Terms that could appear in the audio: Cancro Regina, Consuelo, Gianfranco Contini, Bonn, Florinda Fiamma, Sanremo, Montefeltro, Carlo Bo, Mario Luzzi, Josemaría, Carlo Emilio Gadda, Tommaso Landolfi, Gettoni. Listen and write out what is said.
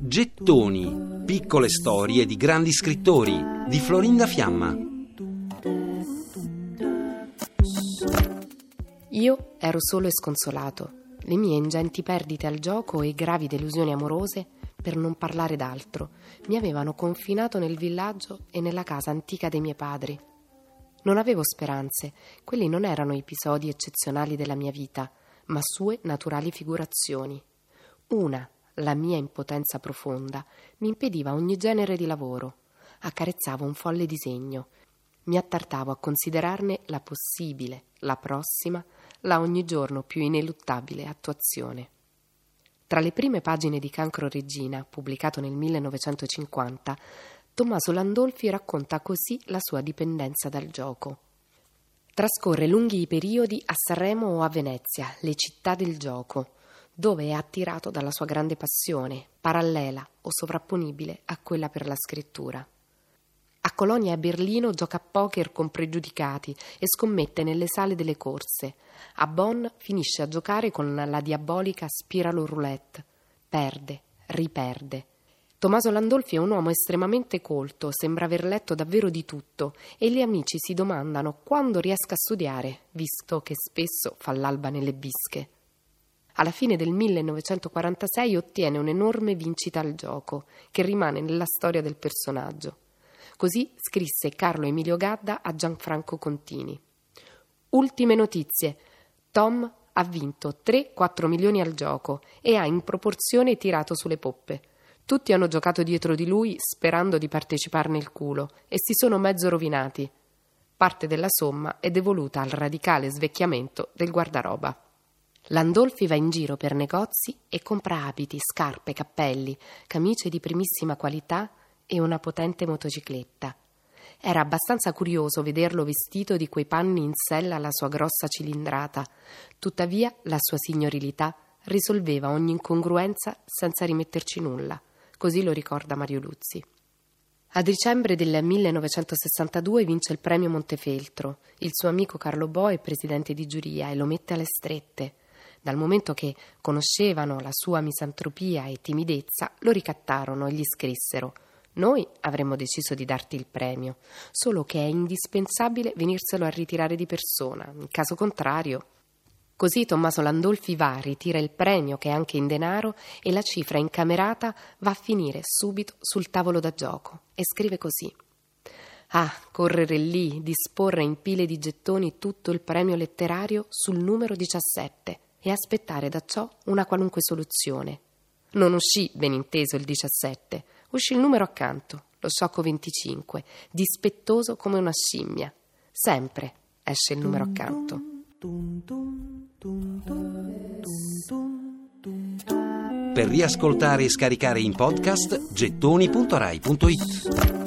Gettoni, piccole storie di grandi scrittori, di Florinda Fiamma. Io ero solo e sconsolato. Le mie ingenti perdite al gioco e gravi delusioni amorose, per non parlare d'altro, mi avevano confinato nel villaggio e nella casa antica dei miei padri. Non avevo speranze, quelli non erano episodi eccezionali della mia vita, ma sue naturali figurazioni. Una, la mia impotenza profonda, mi impediva ogni genere di lavoro. Accarezzavo un folle disegno. Mi attartavo a considerarne la possibile, la prossima, la ogni giorno più ineluttabile attuazione. Tra le prime pagine di Cancro Regina, pubblicato nel 1950, Tommaso Landolfi racconta così la sua dipendenza dal gioco. Trascorre lunghi periodi a Sanremo o a Venezia, le città del gioco, dove è attirato dalla sua grande passione, parallela o sovrapponibile a quella per la scrittura. A Colonia e a Berlino gioca a poker con pregiudicati e scommette nelle sale delle corse. A Bonn finisce a giocare con la diabolica Spiralo Roulette. Perde, riperde. Tommaso Landolfi è un uomo estremamente colto, sembra aver letto davvero di tutto e gli amici si domandano quando riesca a studiare, visto che spesso fa l'alba nelle bische. Alla fine del 1946 ottiene un'enorme vincita al gioco, che rimane nella storia del personaggio. Così scrisse Carlo Emilio Gadda a Gianfranco Contini. Ultime notizie. Tom ha vinto 3-4 milioni al gioco e ha in proporzione tirato sulle poppe. Tutti hanno giocato dietro di lui sperando di parteciparne il culo e si sono mezzo rovinati. Parte della somma è devoluta al radicale svecchiamento del guardaroba. Landolfi va in giro per negozi e compra abiti, scarpe, cappelli, camicie di primissima qualità e una potente motocicletta. Era abbastanza curioso vederlo vestito di quei panni in sella alla sua grossa cilindrata. Tuttavia la sua signorilità risolveva ogni incongruenza senza rimetterci nulla. Così lo ricorda Mario Luzzi. A dicembre del 1962 vince il premio Montefeltro. Il suo amico Carlo Bo è presidente di giuria e lo mette alle strette. Dal momento che conoscevano la sua misantropia e timidezza, lo ricattarono e gli scrissero: «Noi avremmo deciso di darti il premio, solo che è indispensabile venirselo a ritirare di persona, in caso contrario». Così Tommaso Landolfi va, ritira il premio, che è anche in denaro, e la cifra incamerata va a finire subito sul tavolo da gioco e scrive così: «Ah, correre lì, disporre in pile di gettoni tutto il premio letterario sul numero 17». E aspettare da ciò una qualunque soluzione. Non uscì, ben inteso, il 17, uscì il numero accanto, lo sciocco 25, dispettoso come una scimmia. Sempre esce il numero accanto. Per riascoltare e scaricare in podcast, gettoni.rai.it.